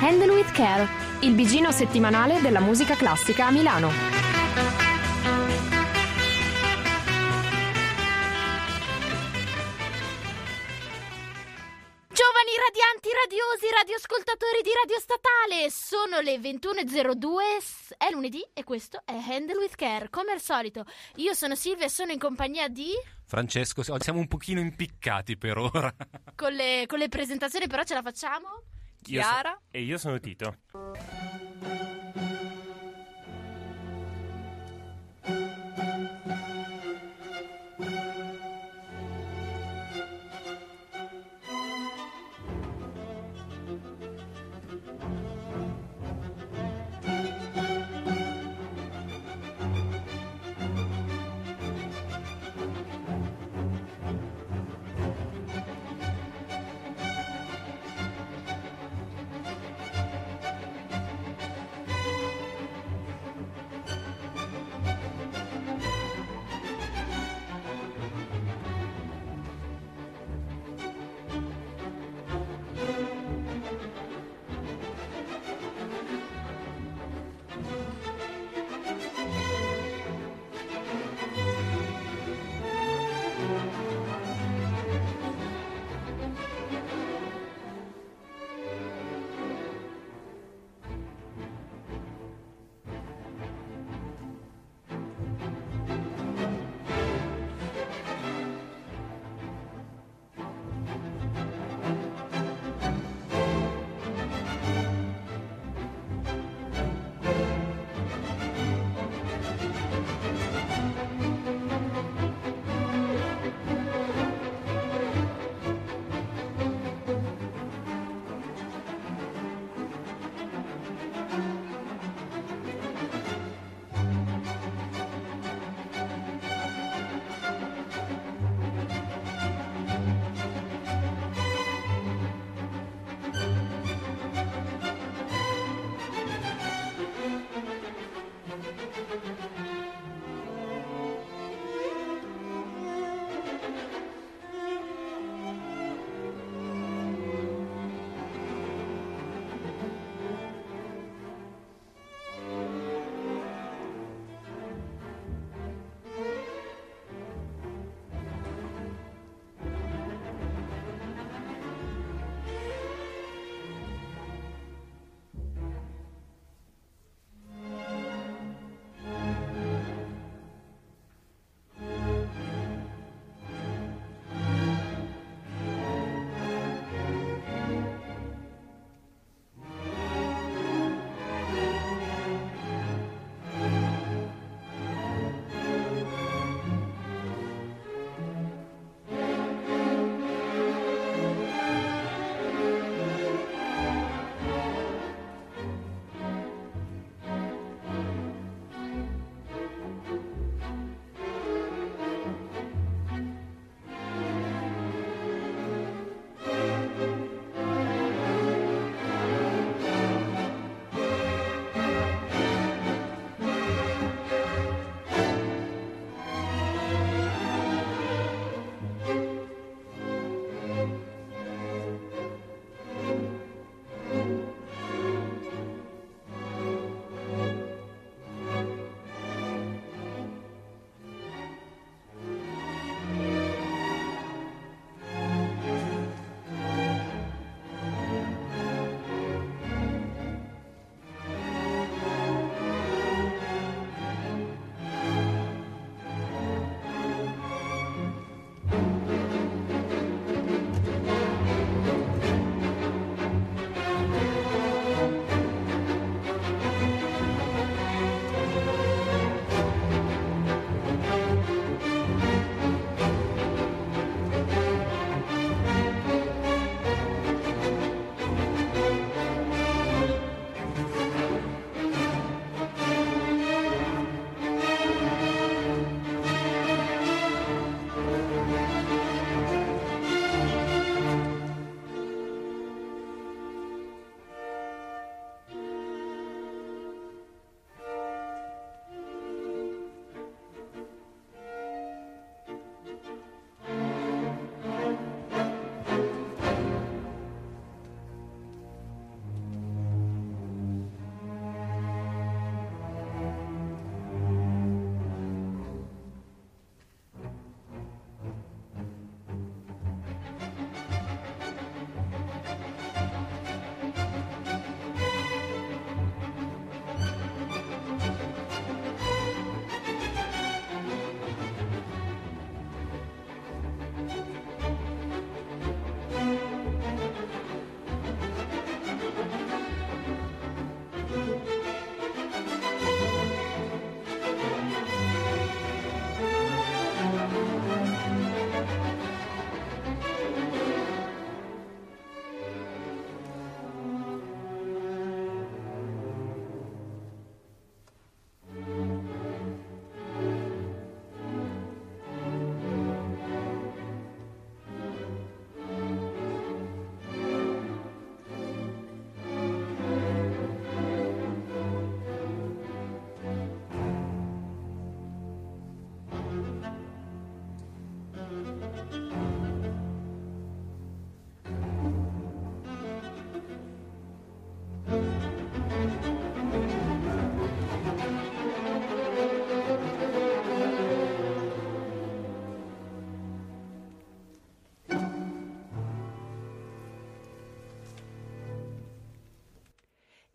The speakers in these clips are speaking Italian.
Handel with Care, il bigino settimanale della musica classica a Milano. Giovani radianti, radiosi, radioascoltatori di Radio Statale, sono le 21.02, è lunedì e questo è Handel with Care. Come al solito, io sono Silvia e sono in compagnia di... Francesco, siamo un pochino impiccati per ora. Con le presentazioni però ce la facciamo? Chiara e io sono Tito.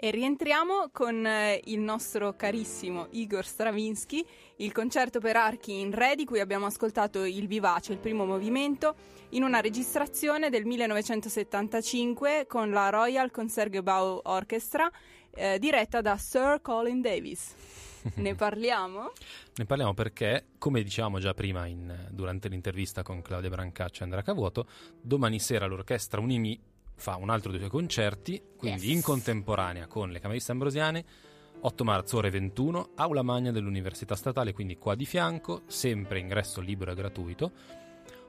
E rientriamo con il nostro carissimo Igor Stravinsky, il concerto per archi in re di cui abbiamo ascoltato il vivace, il primo movimento, in una registrazione del 1975 con la Royal Concertgebouw Orchestra, diretta da Sir Colin Davis. Ne parliamo? Ne parliamo perché, come diciamo già prima durante l'intervista con Claudia Brancaccio e Andrea Cavuoto, domani sera l'orchestra Unimi fa un altro dei suoi concerti, quindi in contemporanea con le Cameriste Ambrosiane, 8 marzo ore 21, aula magna dell'Università Statale, quindi qua di fianco, sempre ingresso libero e gratuito,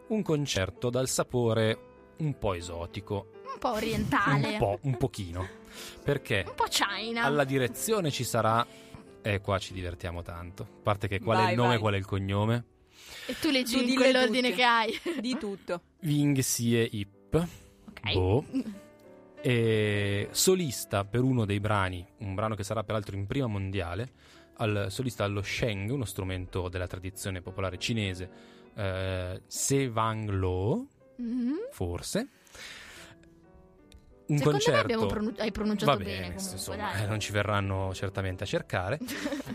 un concerto dal sapore un po' esotico, un po' orientale, un pochino, perché un po' China. Alla direzione ci sarà, e qua ci divertiamo tanto, a parte che qual è il nome, qual è il cognome, e tu leggi in quell'ordine che hai di tutto, Wing Sie Ip. E solista per uno dei brani, un brano che sarà peraltro in prima mondiale, solista allo Sheng, uno strumento della tradizione popolare cinese, Se Wang Lo, forse. Un secondo concerto, me hai pronunciato bene comunque, insomma, non ci verranno certamente a cercare.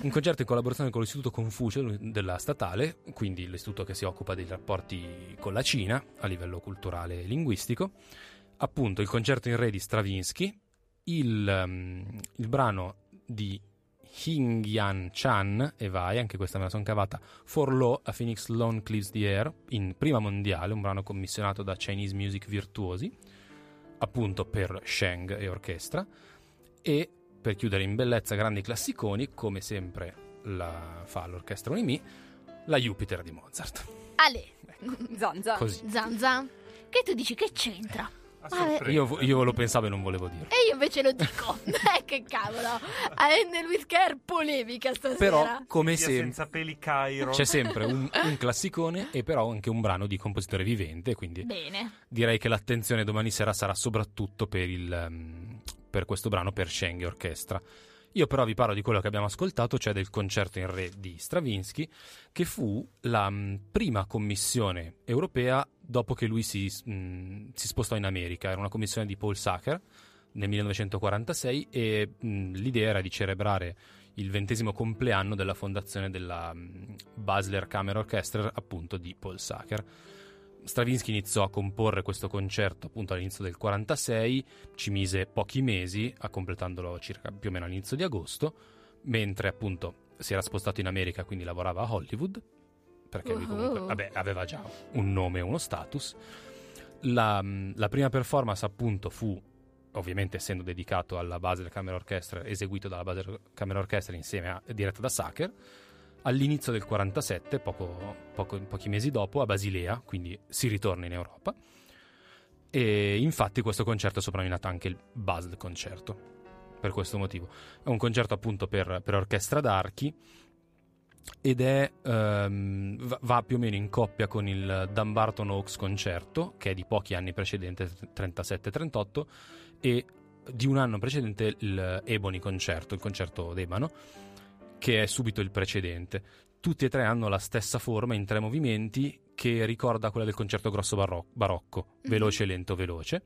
Un concerto in collaborazione con l'Istituto Confucio della Statale, quindi l'istituto che si occupa dei rapporti con la Cina a livello culturale e linguistico. Appunto, il concerto in re di Stravinsky, il brano di Hing Yan Chan, e vai, anche questa me la son cavata, For Lo a Phoenix Lone Cleaves the Air, in prima mondiale, un brano commissionato da Chinese Music Virtuosi, appunto per Sheng e orchestra. E per chiudere in bellezza grandi classiconi, come sempre la fa l'orchestra Unimi, la Jupiter di Mozart. Ale, ecco. Zanza. Zanza. Che tu dici, che c'entra? Io lo pensavo e non volevo dirlo. E io invece lo dico. Che cavolo. A Händel with Care polemica stasera. Però come sempre, senza peli Cairo, c'è sempre un classicone e però anche un brano di compositore vivente, quindi bene. Direi che l'attenzione domani sera sarà soprattutto per questo brano per Sheng Orchestra. Io però vi parlo di quello che abbiamo ascoltato, cioè del concerto in re di Stravinsky, che fu la prima commissione europea dopo che lui si spostò in America. Era una commissione di Paul Sacher nel 1946 e l'idea era di celebrare il 20° compleanno della fondazione della Basler Camera Orchestra, appunto di Paul Sacher. Stravinsky iniziò a comporre questo concerto appunto all'inizio del 1946, ci mise pochi mesi a completandolo circa più o meno all'inizio di agosto, mentre appunto si era spostato in America, quindi lavorava a Hollywood, perché lui comunque aveva già un nome e uno status. La prima performance appunto fu, ovviamente essendo dedicato alla Basler Camera Orchestra, eseguito dalla Basler Camera Orchestra diretta da Sacher, all'inizio del 1947, pochi mesi dopo, a Basilea, quindi si ritorna in Europa. E infatti questo concerto è soprannominato anche il Basel Concerto, per questo motivo. È un concerto appunto per orchestra d'archi ed è va più o meno in coppia con il Dumbarton Oaks Concerto, che è di pochi anni precedente, 37-38, e di un anno precedente il Ebony Concerto, il concerto d'ebano, che è subito il precedente. Tutti e tre hanno la stessa forma in 3 movimenti, che ricorda quella del concerto grosso barocco, veloce, lento, veloce,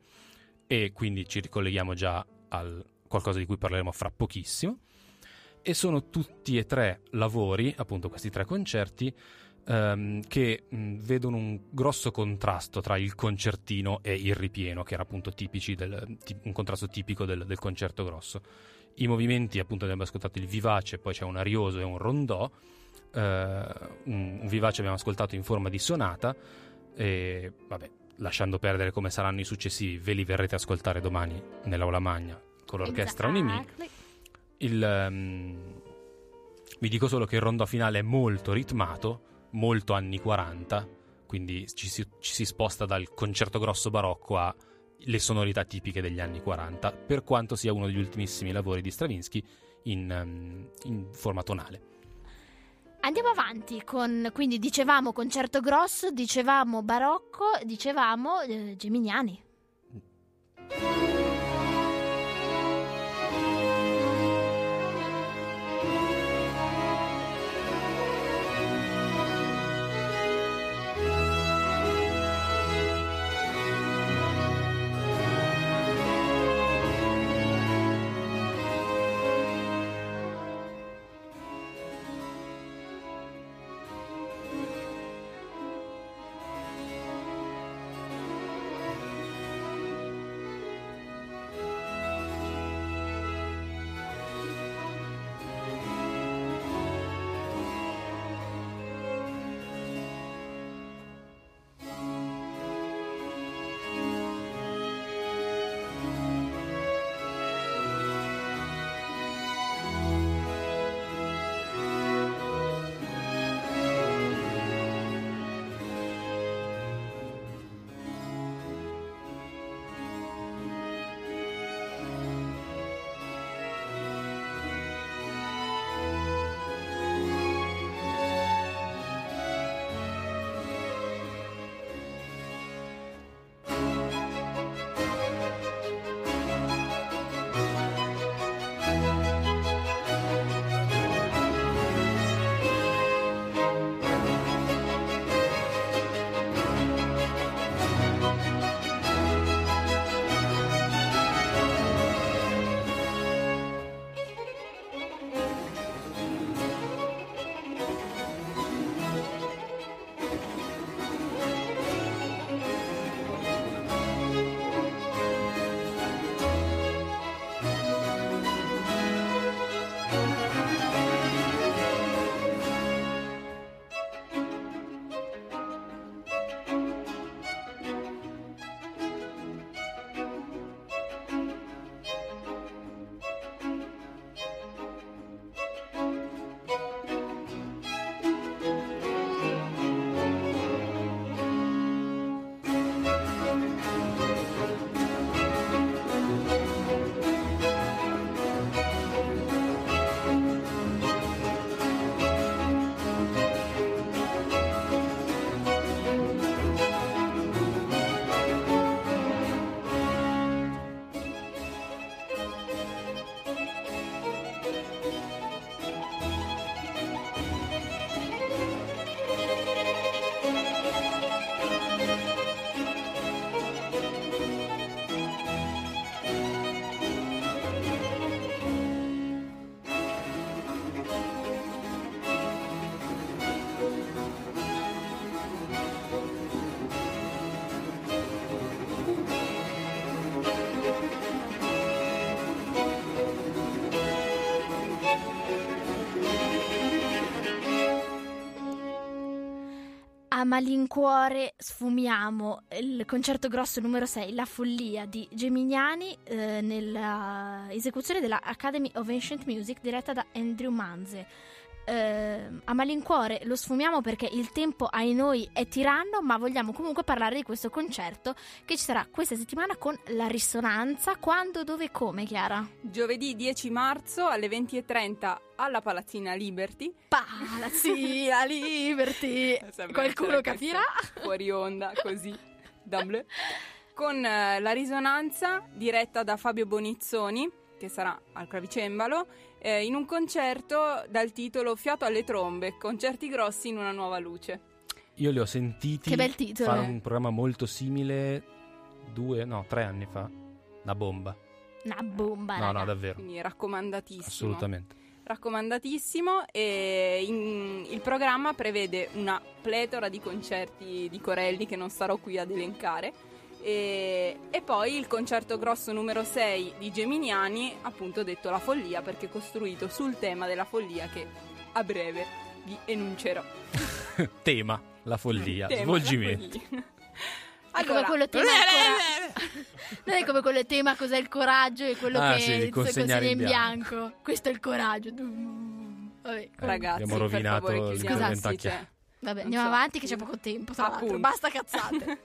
e quindi ci ricolleghiamo già al qualcosa di cui parleremo fra pochissimo. E sono tutti e tre lavori, appunto questi 3 concerti, che vedono un grosso contrasto tra il concertino e il ripieno, che era appunto un contrasto tipico del concerto grosso. I movimenti, appunto, abbiamo ascoltato il vivace, poi c'è un arioso e un rondò. Un vivace abbiamo ascoltato in forma di sonata, e lasciando perdere come saranno i successivi, ve li verrete a ascoltare domani nell'aula magna con l'orchestra Unimi. Vi dico solo che il rondò finale è molto ritmato, molto anni 40, quindi ci si sposta dal concerto grosso barocco a le sonorità tipiche degli anni 40, per quanto sia uno degli ultimissimi lavori di Stravinsky in forma tonale. Andiamo avanti quindi dicevamo concerto grosso, dicevamo barocco, dicevamo Geminiani. a malincuore sfumiamo il concerto grosso numero 6, La follia di Geminiani, nella esecuzione della Academy of Ancient Music diretta da Andrew Manze. A malincuore lo sfumiamo perché il tempo ai noi è tiranno, ma vogliamo comunque parlare di questo concerto che ci sarà questa settimana con La Risonanza. Quando, dove e come, Chiara? Giovedì 10 marzo alle 20:30 alla Palazzina Liberty. Palazzina Liberty. Qualcuno capirà? Fuori onda, così double. Con La Risonanza diretta da Fabio Bonizzoni, che sarà al clavicembalo, in un concerto dal titolo Fiato alle trombe, concerti grossi in una nuova luce. Io li ho sentiti, che bel titolo, fare un programma molto simile 3 anni fa. Una bomba, no, raga. No, davvero, quindi raccomandatissimo, assolutamente raccomandatissimo. E il programma prevede una pletora di concerti di Corelli che non starò qui ad elencare. E poi il concerto grosso numero 6 di Geminiani, appunto detto La follia, perché costruito sul tema della follia che a breve vi enuncerò. Tema, la follia, svolgimento. Allora, non è come quello tema cos'è il coraggio e quello che consegna in bianco. Questo è il coraggio. Vabbè, ragazzi, abbiamo rovinato il ventacchia. Vabbè, andiamo avanti che c'è poco tempo, basta cazzate.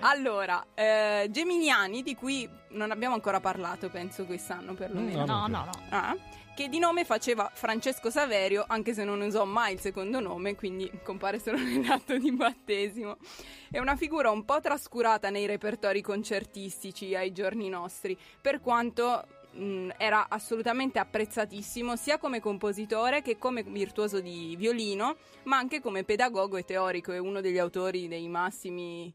Allora, Geminiani, di cui non abbiamo ancora parlato, penso quest'anno perlomeno. No. Che di nome faceva Francesco Saverio, anche se non usò mai il secondo nome, quindi compare solo nell'atto di battesimo. È una figura un po' trascurata nei repertori concertistici ai giorni nostri, per quanto era assolutamente apprezzatissimo sia come compositore che come virtuoso di violino, ma anche come pedagogo e teorico. È uno degli autori dei massimi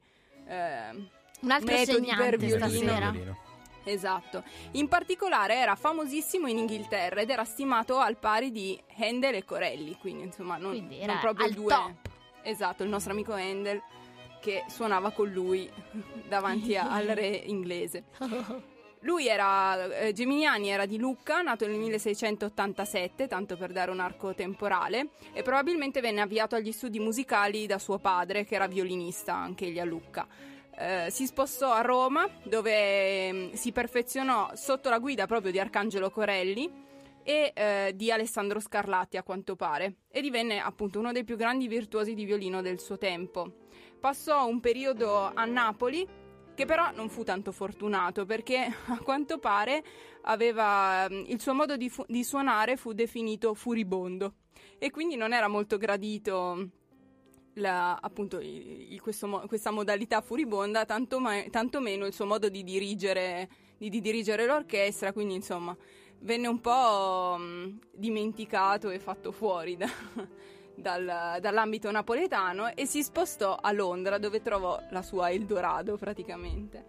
metodi per violino. Esatto. In particolare era famosissimo in Inghilterra ed era stimato al pari di Händel e Corelli, quindi insomma quindi era non proprio al due top. Esatto, il nostro amico Händel che suonava con lui davanti al re inglese. Lui era, Geminiani era di Lucca, nato nel 1687, tanto per dare un arco temporale, e probabilmente venne avviato agli studi musicali da suo padre, che era violinista anche egli a Lucca. Si sposò a Roma, dove si perfezionò sotto la guida proprio di Arcangelo Corelli e di Alessandro Scarlatti, a quanto pare, e divenne appunto uno dei più grandi virtuosi di violino del suo tempo. Passò un periodo a Napoli, che però non fu tanto fortunato, perché a quanto pare aveva il suo modo di suonare fu definito furibondo, e quindi non era molto gradito questa modalità furibonda, tanto meno il suo modo di dirigere l'orchestra, quindi insomma venne un po' dimenticato e fatto fuori dall'ambito napoletano, e si spostò a Londra, dove trovò la sua Eldorado praticamente.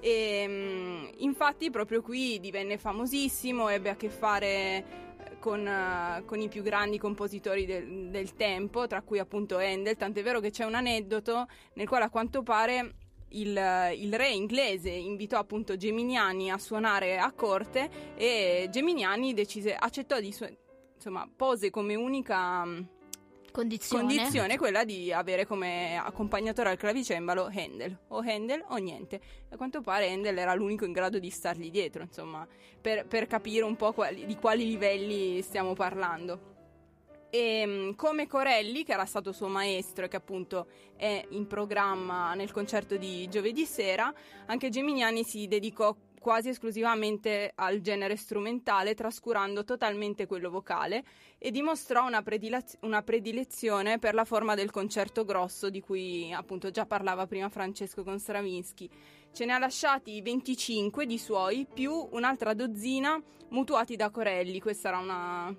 E infatti proprio qui divenne famosissimo, ebbe a che fare con i più grandi compositori del tempo, tra cui appunto Händel, tant'è vero che c'è un aneddoto nel quale a quanto pare il re inglese invitò appunto Geminiani a suonare a corte, e Geminiani accettò pose come unica condizione quella di avere come accompagnatore al clavicembalo Händel o niente. A quanto pare Händel era l'unico in grado di stargli dietro, insomma, per capire un po' di quali livelli stiamo parlando. E come Corelli, che era stato suo maestro e che appunto è in programma nel concerto di giovedì sera, anche Geminiani si dedicò quasi esclusivamente al genere strumentale, trascurando totalmente quello vocale, e dimostrò una predilezione per la forma del concerto grosso, di cui appunto già parlava prima Francesco con Stravinsky. Ce ne ha lasciati 25 di suoi, più un'altra dozzina mutuati da Corelli. Questa era una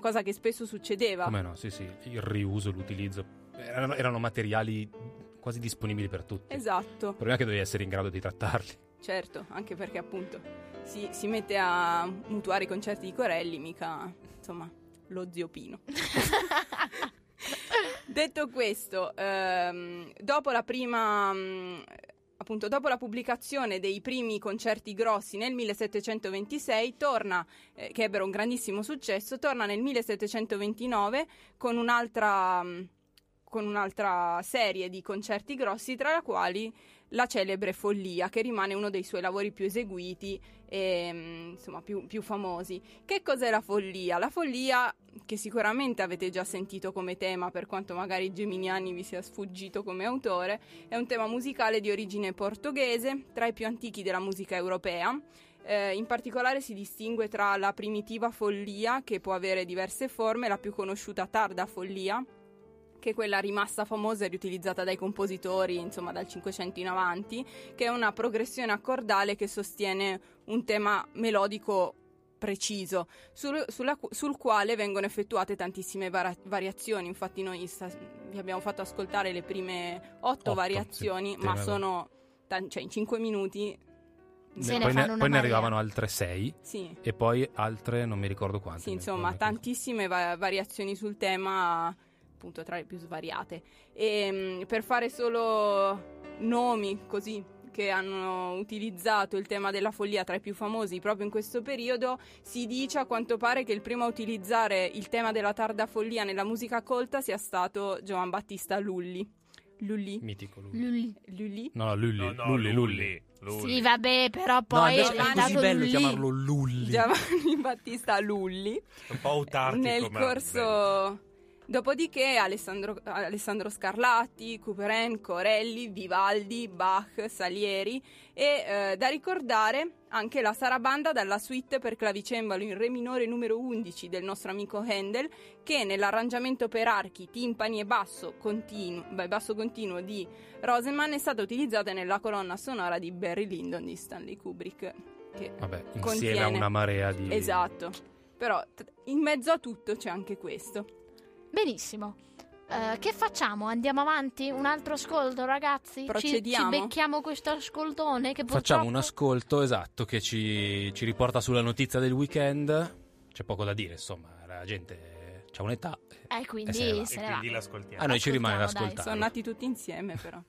cosa che spesso succedeva. Come no, sì, il riuso, l'utilizzo. Erano materiali quasi disponibili per tutti. Esatto. Il problema è che dovevi essere in grado di trattarli. Certo, anche perché appunto si mette a mutuare i concerti di Corelli, mica insomma lo zio Pino. Detto questo, dopo la pubblicazione dei primi concerti grossi nel 1726, che ebbero un grandissimo successo, torna nel 1729 con un'altra con un'altra serie di concerti grossi, tra la quali la celebre Follia, che rimane uno dei suoi lavori più eseguiti e insomma più famosi. Che cos'è la Follia? La Follia, che sicuramente avete già sentito come tema, per quanto magari Geminiani vi sia sfuggito come autore, è un tema musicale di origine portoghese, tra i più antichi della musica europea. In particolare si distingue tra la primitiva follia, che può avere diverse forme, la più conosciuta tarda follia, che è quella rimasta famosa e riutilizzata dai compositori, insomma dal 500 in avanti, che è una progressione accordale che sostiene un tema melodico preciso, sul quale vengono effettuate tantissime variazioni. Infatti noi vi abbiamo fatto ascoltare le prime 8 variazioni, sì, ma sono in 5 minuti... Poi ne arrivavano altre 6, sì, e poi altre non mi ricordo quante. Sì, insomma, tantissime variazioni sul tema, appunto tra le più svariate. E per fare solo nomi così che hanno utilizzato il tema della follia tra i più famosi proprio in questo periodo, si dice a quanto pare che il primo a utilizzare il tema della tarda follia nella musica colta sia stato Giovanni Battista Lulli. Mitico Lulli. No, Lulli. Sì, vabbè, però poi no, è così bello Lulli. Chiamarlo Lulli. Giovanni Battista Lulli. Un po' autartico nel corso. Bello. Dopodiché Alessandro Scarlatti, Couperin, Corelli, Vivaldi, Bach, Salieri e da ricordare anche la sarabanda dalla suite per clavicembalo in re minore numero 11 del nostro amico Händel, che nell'arrangiamento per archi, timpani e basso continuo di Rosenman è stata utilizzata nella colonna sonora di Barry Lyndon di Stanley Kubrick, che vabbè, insieme contiene... a una marea di... Esatto, però in mezzo a tutto c'è anche questo. Benissimo, che facciamo? Andiamo avanti? Un altro ascolto, ragazzi? Procediamo. Ci becchiamo questo ascoltone che purtroppo... Facciamo un ascolto, esatto, che ci riporta sulla notizia del weekend. C'è poco da dire, insomma, la gente c'ha un'età e quindi se ne va. L'ascoltiamo. A noi ci rimane l'ascoltare. Sono nati tutti insieme però.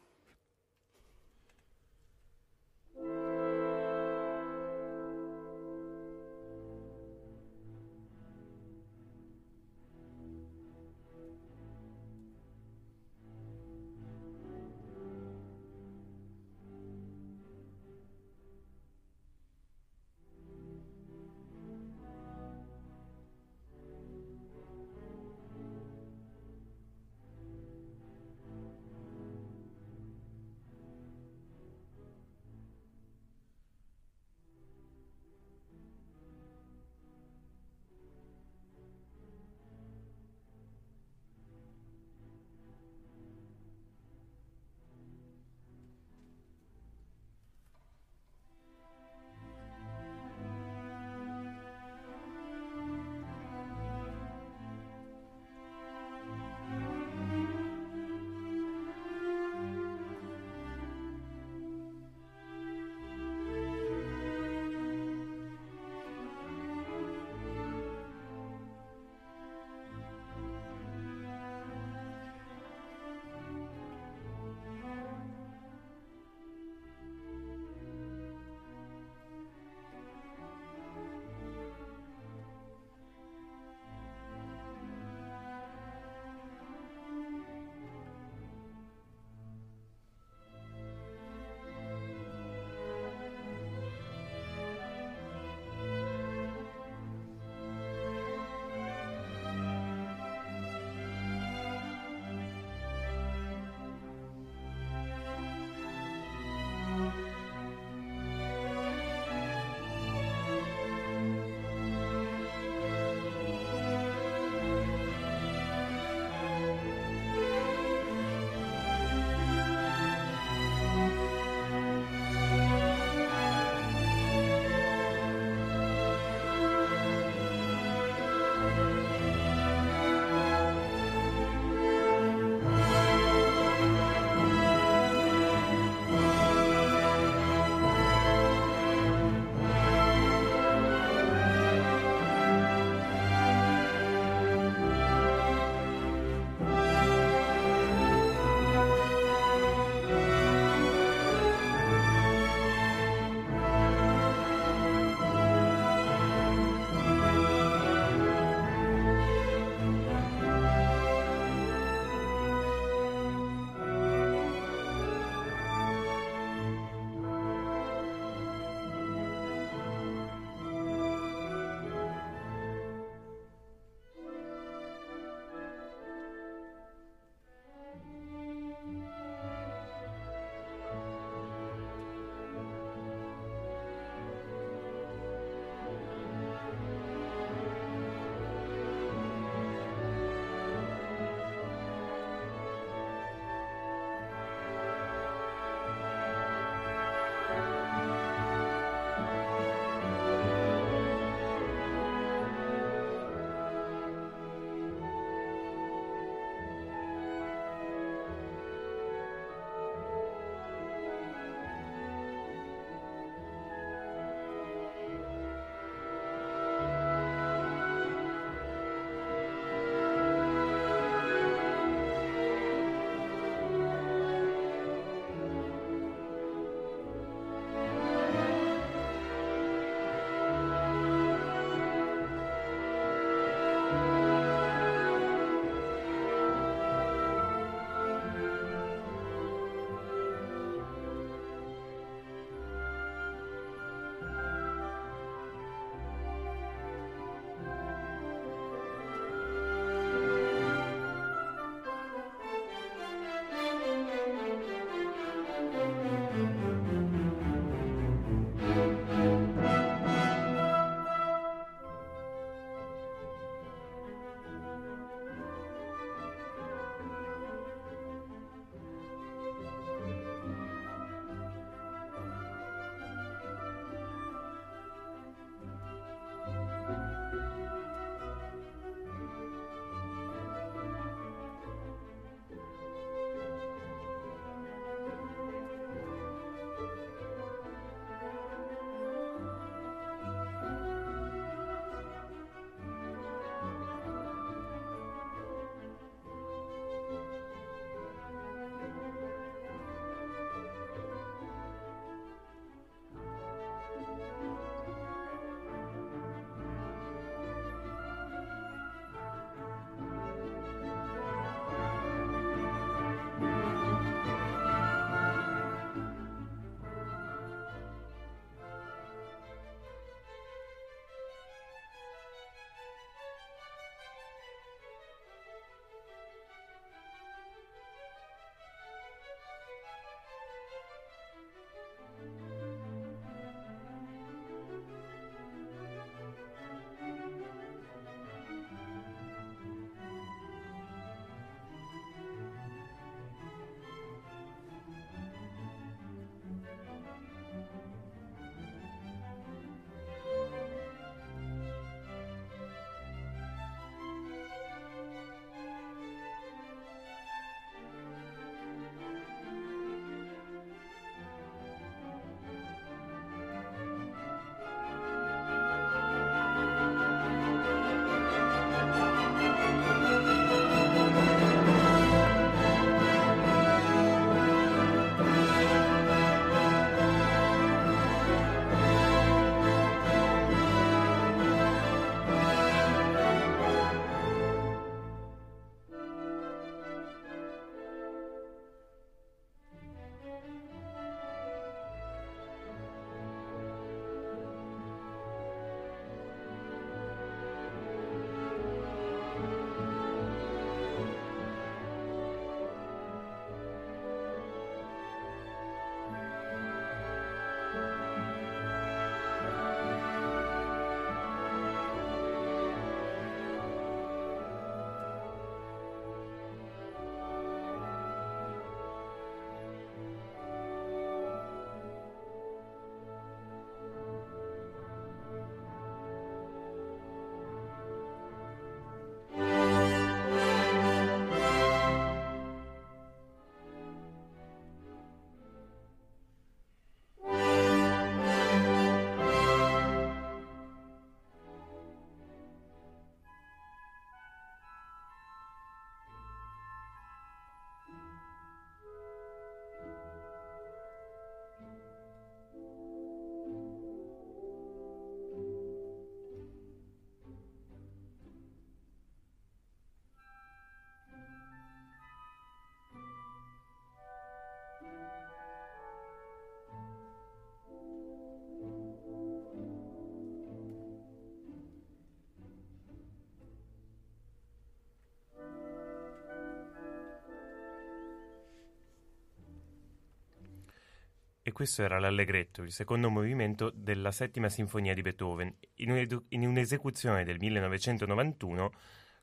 E questo era l'Allegretto, il secondo movimento della settima sinfonia di Beethoven, in un'esecuzione del 1991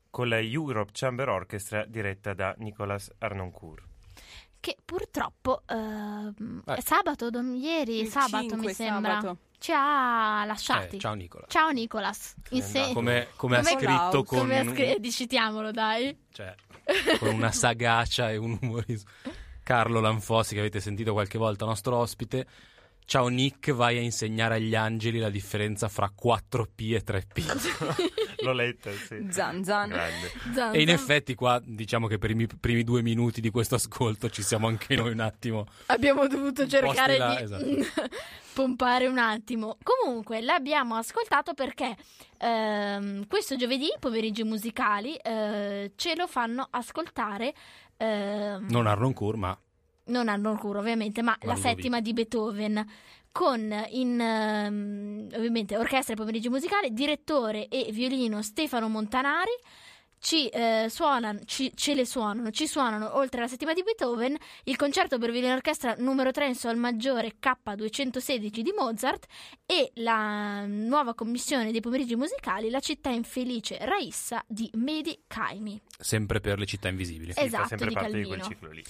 con la Europe Chamber Orchestra diretta da Nicolas Harnoncourt. Che purtroppo sabato, mi sembra, ci ha lasciati. Ciao Nicolas. Ciao Nicolas. Come ha scritto con... Citiamolo, dai. Cioè, con una sagacia e un umorismo. Carlo Lanfossi, che avete sentito qualche volta, nostro ospite. Ciao Nick, vai a insegnare agli angeli la differenza fra 4P e 3P. L'ho letta, sì. Zan. E in effetti qua, diciamo che per i primi 2 minuti di questo ascolto ci siamo anche noi un attimo. Abbiamo dovuto cercare di pompare un attimo. Comunque, l'abbiamo ascoltato perché questo giovedì, Pomeriggi Musicali, ce lo fanno ascoltare... Non Harnoncourt, ovviamente, ma la settima di Beethoven, con ovviamente orchestra e Pomeriggi Musicali, direttore e violino Stefano Montanari. Ci suonano, oltre alla settima di Beethoven, il concerto per violino orchestra numero 3 in sol maggiore K216 di Mozart e la nuova commissione dei Pomeriggi Musicali, La città infelice Raissa di Mehdi Kaimi. Sempre per Le città invisibili. Esatto, sempre di parte Calvino. Di quel ciclo lì.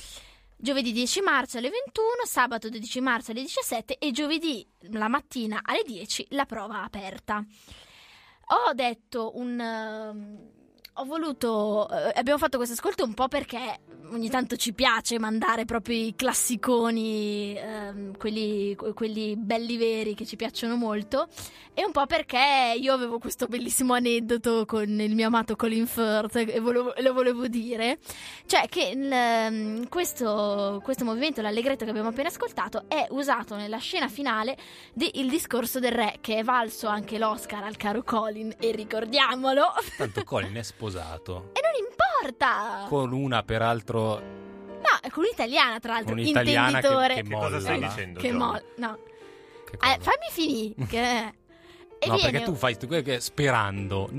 Giovedì 10 marzo alle 21, sabato 12 marzo alle 17 e giovedì la mattina alle 10 la prova aperta. Abbiamo fatto questo ascolto un po' perché ogni tanto ci piace mandare proprio i classiconi, quelli belli veri che ci piacciono molto, e un po' perché io avevo questo bellissimo aneddoto con il mio amato Colin Firth e lo volevo dire, cioè che questo movimento, l'Allegretto che abbiamo appena ascoltato, è usato nella scena finale di Il discorso del re, che è valso anche l'Oscar al caro Colin, e ricordiamolo, tanto Colin è sposato. E non importa! Con una, peraltro... No, è con un'italiana, tra l'altro. Un'italiana che cosa stai dicendo? Fammi finire. Perché tu fai sperando.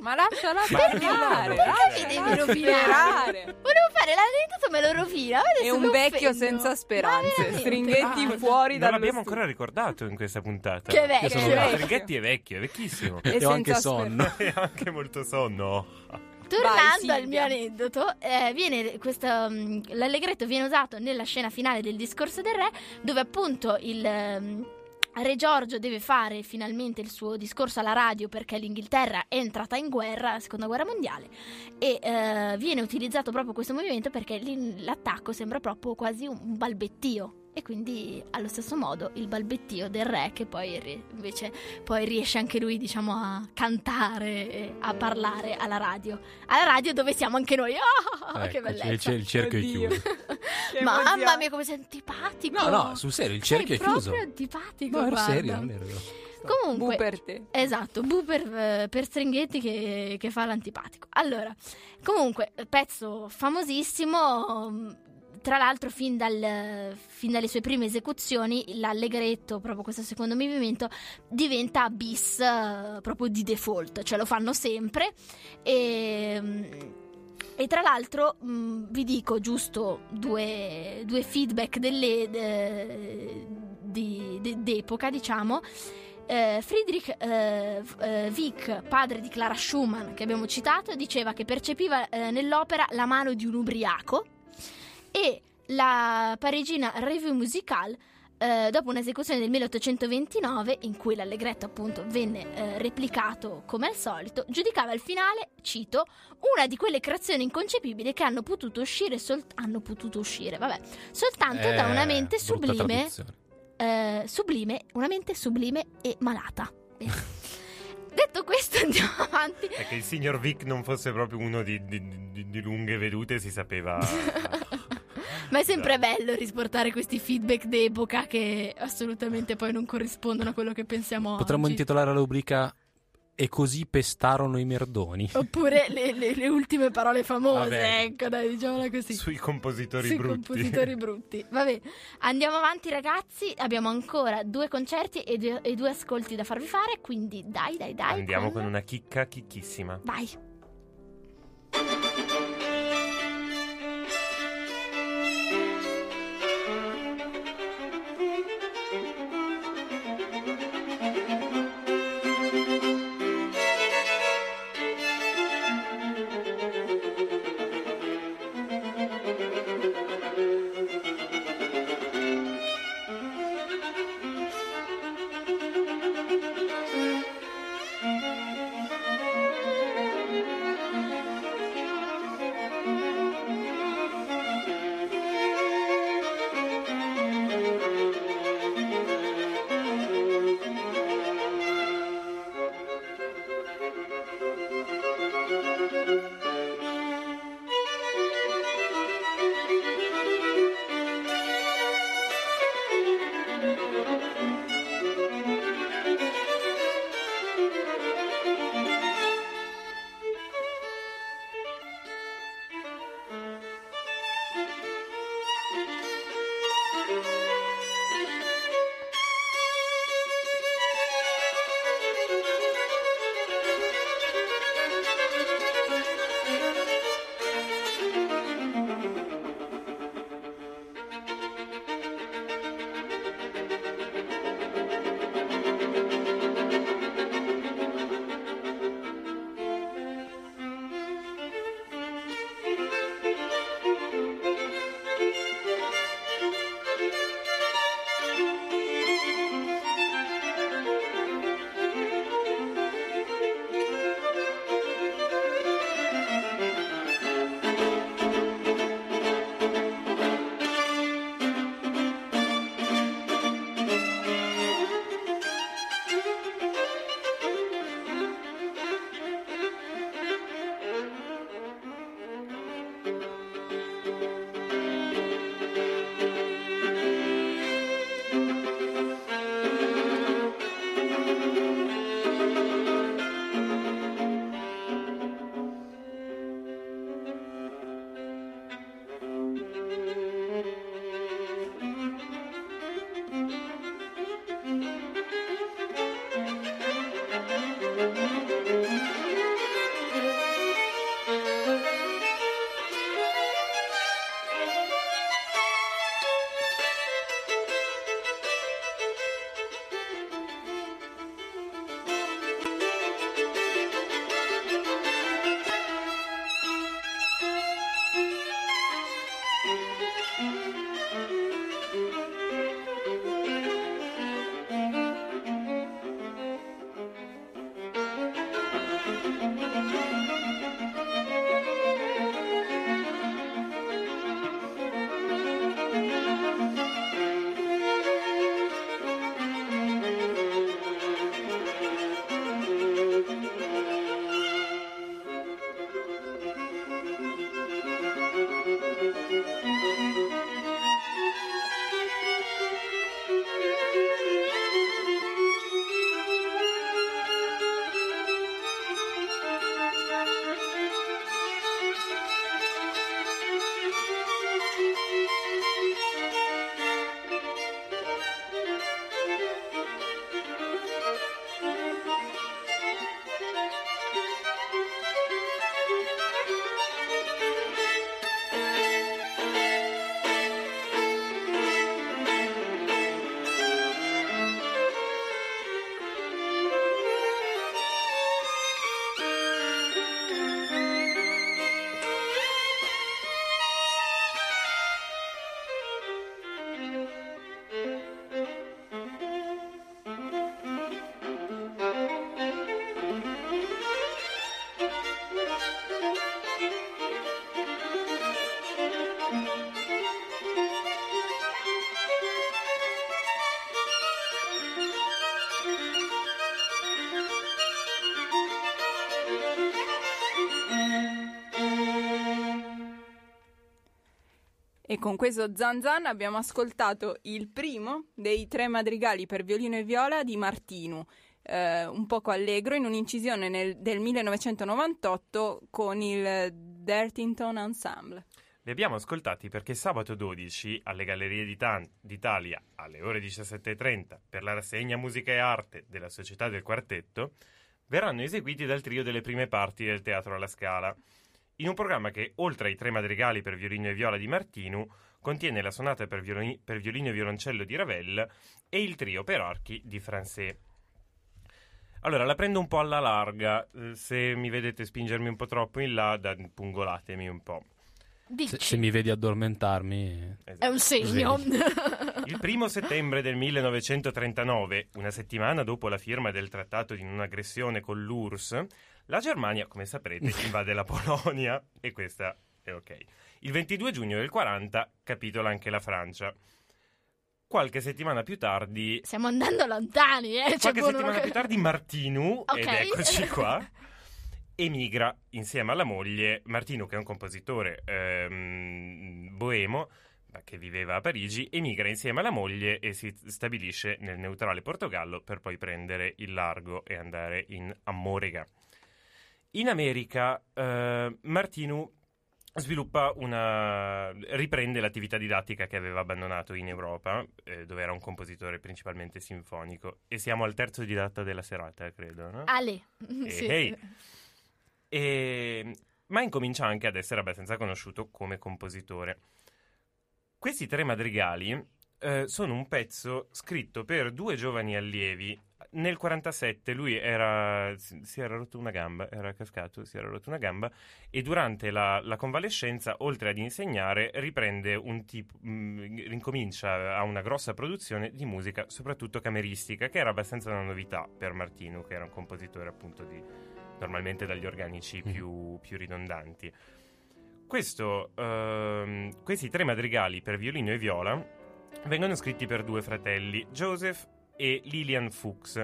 Ma lasciala parlare. Perché mi devi rovinare? Volevo fare l'aneddoto, me lo rovina. È un vecchio offendo. Senza speranze. Stringhetti fuori dal... Non l'abbiamo ancora ricordato in questa puntata. Che vecchio. Stringhetti è vecchio, è vecchissimo. E ho anche sonno. E anche molto sonno. Tornando al mio aneddoto, l'Allegretto viene usato nella scena finale del Discorso del Re, dove appunto Re Giorgio deve fare finalmente il suo discorso alla radio perché l'Inghilterra è entrata in guerra, seconda guerra mondiale, e viene utilizzato proprio questo movimento perché l'attacco sembra proprio quasi un balbettio, e quindi allo stesso modo il balbettio del re, che poi invece poi riesce anche lui, diciamo, a cantare e a parlare alla radio dove siamo anche noi. Che bellezza, il cerchio è chiuso. Mamma mia, come sei antipatico. No, sul serio, il cerchio è chiuso, sei proprio antipatico. No, serio, non ero io. Comunque, bu per te. Esatto, bu per Stringhetti che fa l'antipatico. Allora, comunque, pezzo famosissimo. Tra l'altro, fin dalle sue prime esecuzioni, l'Allegretto, proprio questo secondo movimento, diventa bis proprio di default, cioè lo fanno sempre. E tra l'altro vi dico giusto due feedback d'epoca, diciamo. Friedrich Wieck, padre di Clara Schumann, che abbiamo citato, diceva che percepiva nell'opera la mano di un ubriaco. E la parigina Revue Musicale, dopo un'esecuzione del 1829, in cui l'Allegretto appunto venne replicato come al solito, giudicava il finale, cito, una di quelle creazioni inconcepibili che hanno potuto uscire soltanto da una mente sublime e malata. Detto questo, andiamo avanti. È che il signor Wieck non fosse proprio uno di lunghe vedute, si sapeva. Ma è sempre bello risportare questi feedback d'epoca che assolutamente poi non corrispondono a quello che pensiamo. Potremmo oggi intitolare la rubrica "E così pestarono i merdoni". Oppure le ultime parole famose. Vabbè. Ecco, dai, diciamola così. Sui compositori brutti. Vabbè, andiamo avanti ragazzi. Abbiamo ancora 2 concerti e 2 ascolti da farvi fare. Quindi dai. Andiamo con una chicca chicchissima. Vai. E con questo Zan Zan abbiamo ascoltato il primo dei tre madrigali per violino e viola di Martinů, un poco allegro, in un'incisione del 1998 con il Dartington Ensemble. Li abbiamo ascoltati perché sabato 12 alle Gallerie d'Italia alle ore 17:30 per la rassegna Musica e Arte della Società del Quartetto verranno eseguiti dal trio delle prime parti del Teatro alla Scala, in un programma che, oltre ai tre madrigali per violino e viola di Martinů, contiene la sonata per violino e violoncello di Ravel e il trio per archi di Francé. Allora, la prendo un po' alla larga, se mi vedete spingermi un po' troppo in là, pungolatemi un po'. Se mi vedi addormentarmi... Esatto. È un segno! Il 1 settembre del 1939, una settimana dopo la firma del trattato di non aggressione con l'URSS, la Germania, come saprete, invade la Polonia, e questa è ok. Il 22 giugno del 40 capitola anche la Francia. Qualche settimana più tardi... Stiamo andando lontani, Qualche settimana più tardi Martinů, okay, ed eccoci qua, emigra insieme alla moglie. Martinů, che è un compositore boemo, che viveva a Parigi, emigra insieme alla moglie e si stabilisce nel neutrale Portogallo per poi prendere il largo e andare in Amorega. In America Martinů sviluppa riprende l'attività didattica che aveva abbandonato in Europa, dove era un compositore principalmente sinfonico. E siamo al terzo didatta della serata, credo, no? Ale! Sì. Ma incomincia anche ad essere abbastanza conosciuto come compositore. Questi tre madrigali sono un pezzo scritto per due giovani allievi. Nel 1947 lui si era rotto una gamba e durante la convalescenza, oltre ad insegnare, riprende ricomincia a una grossa produzione di musica, soprattutto cameristica, che era abbastanza una novità per Martinů, che era un compositore appunto normalmente dagli organici più ridondanti. Questi tre madrigali per violino e viola vengono scritti per due fratelli, Joseph e Lilian Fuchs,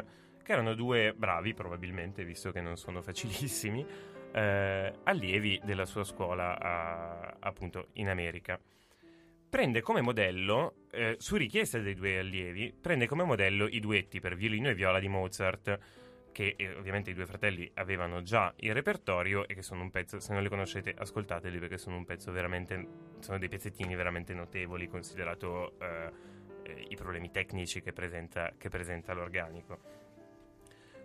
che erano due bravi, probabilmente, visto che non sono facilissimi, allievi della sua scuola appunto in America. Prende come modello, su richiesta dei due allievi, prende come modello i duetti per violino e viola di Mozart, che ovviamente i due fratelli avevano già in repertorio e che sono un pezzo, se non li conoscete ascoltateli, perché sono un pezzo veramente, sono dei pezzettini veramente notevoli, considerato i problemi tecnici che presenta l'organico.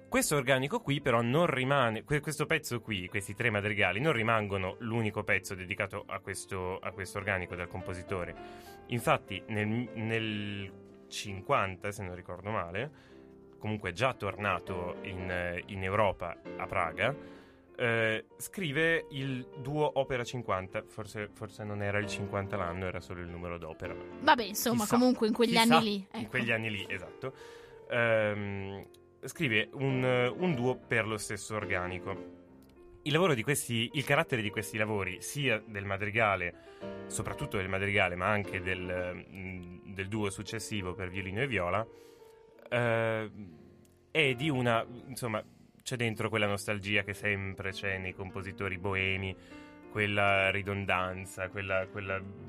Questo organico qui però non rimane, questo pezzo qui, questi tre madrigali non rimangono l'unico pezzo dedicato a questo organico del compositore. Infatti nel 50, se non ricordo male, comunque già tornato in Europa a Praga, scrive il duo Opera 50, forse non era il 50 l'anno, era solo il numero d'opera. Vabbè, insomma, chissà, comunque in quegli anni lì. Ecco. In quegli anni lì, esatto. Scrive un duo per lo stesso organico. Il carattere di questi lavori, sia del madrigale, soprattutto del madrigale, ma anche del duo successivo per violino e viola, è di una, insomma, c'è dentro quella nostalgia che sempre c'è nei compositori boemi, quella ridondanza, quella...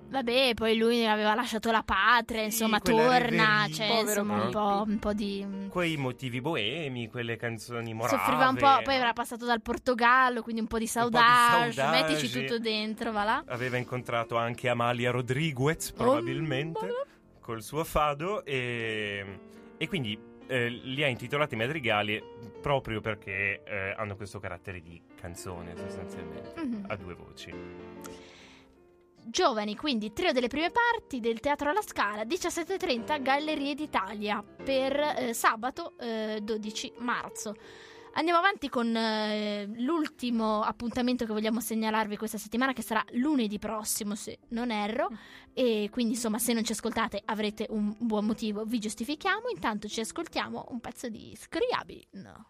Vabbè, poi lui aveva lasciato la patria, insomma, sì, torna, cioè, insomma, un po' di... Quei motivi boemi, quelle canzoni morave... Soffriva un po', poi era passato dal Portogallo, quindi un po' di saudage, mettici tutto dentro, va là. Aveva incontrato anche Amalia Rodriguez, probabilmente, col suo fado, e quindi li ha intitolati madrigali proprio perché hanno questo carattere di canzone, sostanzialmente, a due voci. Giovani, quindi, trio delle prime parti del Teatro alla Scala, 17:30, Gallerie d'Italia, per sabato 12 marzo. Andiamo avanti con l'ultimo appuntamento che vogliamo segnalarvi questa settimana, che sarà lunedì prossimo, se non erro, e quindi, insomma, se non ci ascoltate avrete un buon motivo, vi giustifichiamo. Intanto ci ascoltiamo un pezzo di Scriabin. No.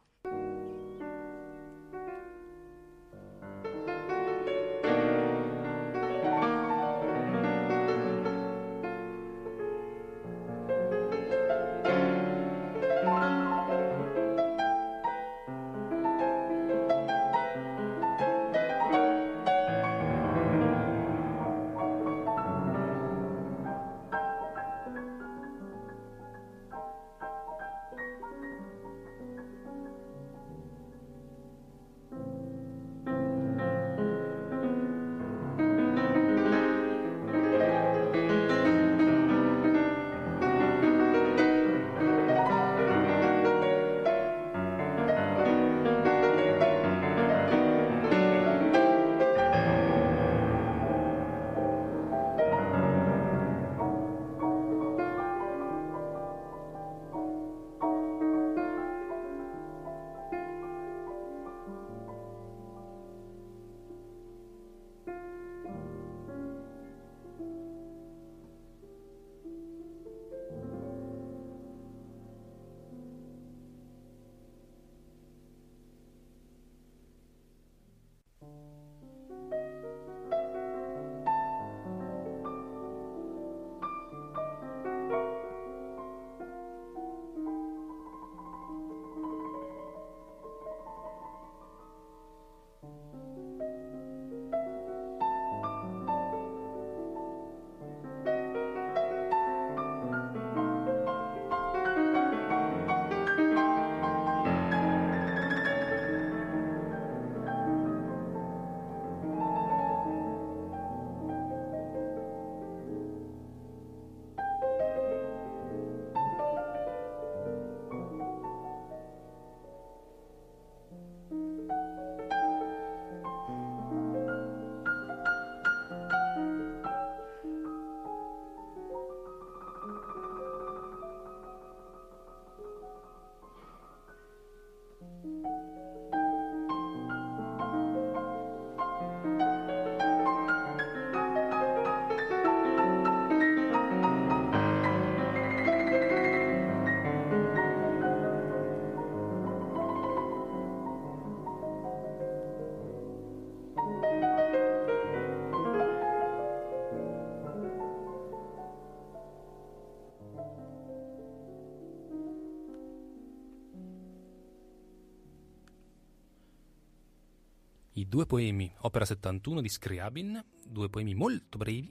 I due poemi, opera 71 di Scriabin, due poemi molto brevi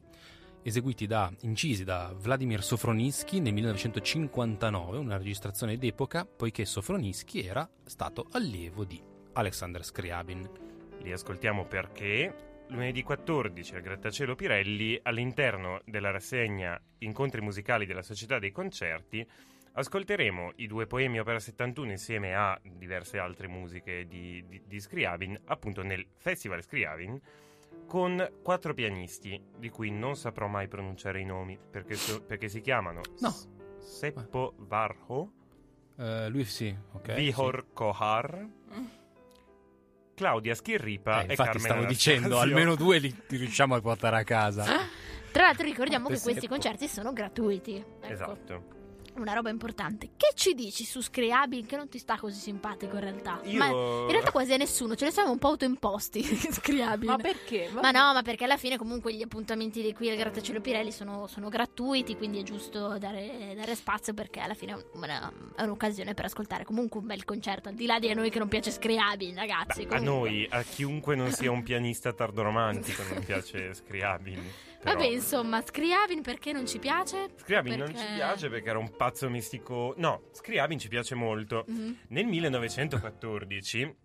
incisi da Vladimir Sofroninsky nel 1959, una registrazione d'epoca, poiché Sofroninsky era stato allievo di Alexander Scriabin. Li ascoltiamo perché lunedì 14 al Grattacielo Pirelli, all'interno della rassegna Incontri musicali della Società dei Concerti, ascolteremo i due poemi opera 71 insieme a diverse altre musiche di Scriabin, appunto nel Festival Scriabin, con quattro pianisti di cui non saprò mai pronunciare i nomi perché si chiamano Seppo Varho, lui sì, ok, Vihor sì. Kohar, Claudia Schirripa e Carmen. Infatti stavo dicendo, almeno due li riusciamo a portare a casa. Tra l'altro ricordiamo che questi concerti sono gratuiti. Ecco. Esatto. Una roba importante. Che ci dici su Scriabin, che non ti sta così simpatico in realtà? Ma in realtà quasi a nessuno, ce ne siamo un po' autoimposti. Scriabin. Ma perché? Perché alla fine comunque gli appuntamenti di qui al Grattacielo Pirelli sono gratuiti, quindi è giusto dare spazio, perché alla fine è un'occasione per ascoltare comunque un bel concerto, al di là di a noi che non piace Scriabin, ragazzi. Beh, a noi, a chiunque non sia un pianista tardoromantico non piace Scriabin. Però. Vabbè, insomma, Scriabin perché non ci piace? Scriabin perché... non ci piace perché era un pazzo mistico. No, Scriabin ci piace molto. Mm-hmm. Nel 1914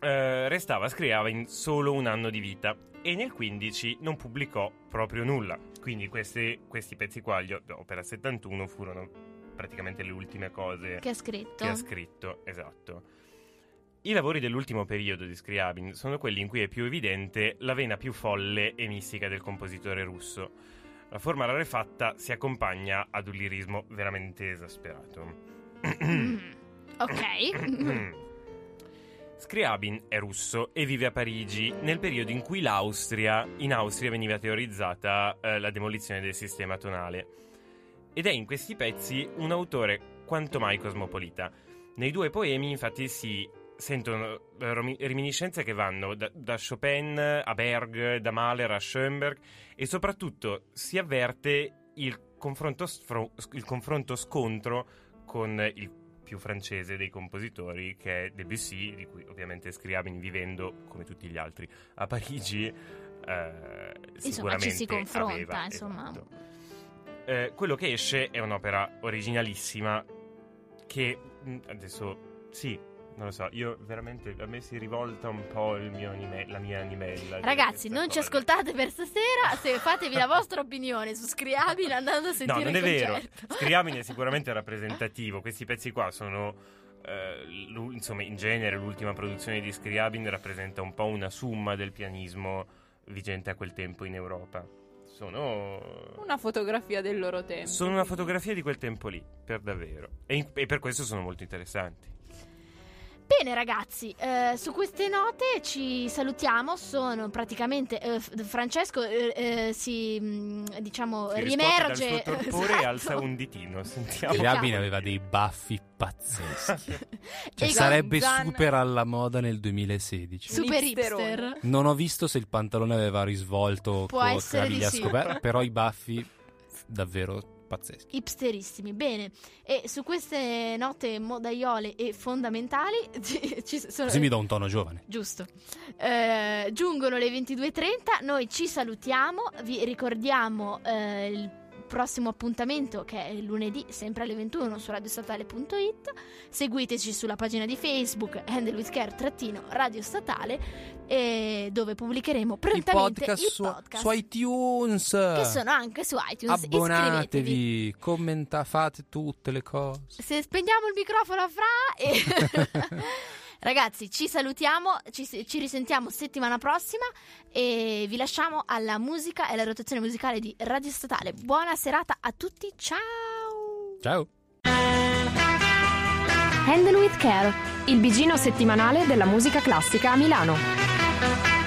restava a Scriabin solo un anno di vita e nel 15 non pubblicò proprio nulla. Quindi questi pezzi qua, gli opera 71, furono praticamente le ultime cose che ha scritto. Esatto. I lavori dell'ultimo periodo di Scriabin sono quelli in cui è più evidente la vena più folle e mistica del compositore russo. La forma rarefatta si accompagna ad un lirismo veramente esasperato. Ok. Scriabin è russo e vive a Parigi nel periodo in cui in Austria veniva teorizzata la demolizione del sistema tonale. Ed è in questi pezzi un autore quanto mai cosmopolita. Nei due poemi infatti si sentono reminiscenze che vanno da Chopin a Berg, da Mahler a Schoenberg, e soprattutto si avverte il confronto scontro con il più francese dei compositori, che è Debussy, di cui ovviamente Scriabin, vivendo come tutti gli altri a Parigi, sicuramente insomma, ci si confronta, aveva, insomma. Esatto. Quello che esce è un'opera originalissima che adesso sì. Non lo so, io veramente, a me si rivolta un po' la mia animella. Ragazzi, non ci ascoltate per stasera, se fatevi la vostra opinione su Scriabin andando a sentire il concerto. No, non è vero. Scriabin è sicuramente rappresentativo. Questi pezzi qua sono, insomma, in genere l'ultima produzione di Scriabin rappresenta un po' una summa del pianismo vigente a quel tempo in Europa. Sono una fotografia del loro tempo. Sono una fotografia di quel tempo lì, per davvero. E per questo sono molto interessanti. Bene ragazzi, su queste note ci salutiamo, sono praticamente Francesco si riemerge dal suo torpore, esatto. E alza un ditino, sentiamo. Scriabin aveva dei baffi pazzeschi. Cioè sarebbe super alla moda nel 2016. Super hipster. Non ho visto se il pantalone aveva risvolto con caviglia scoperta, però i baffi davvero pazzeschi. Hipsterissimi. Bene, e su queste note modaiole e fondamentali così mi do un tono giovane. Giusto. Giungono le 22:30, noi ci salutiamo, vi ricordiamo il prossimo appuntamento che è lunedì sempre alle 21 su radiostatale.it. Seguiteci sulla pagina di Facebook Händel with Care _Radio Statale, dove pubblicheremo prontamente i podcast su iTunes, che sono anche su iTunes. Abbonatevi, commentate tutte le cose. Se spegniamo il microfono a Fra Ragazzi, ci salutiamo, ci risentiamo settimana prossima e vi lasciamo alla musica e alla rotazione musicale di Radio Statale. Buona serata a tutti, ciao! Ciao! Händel with Care, il bigino settimanale della musica classica a Milano.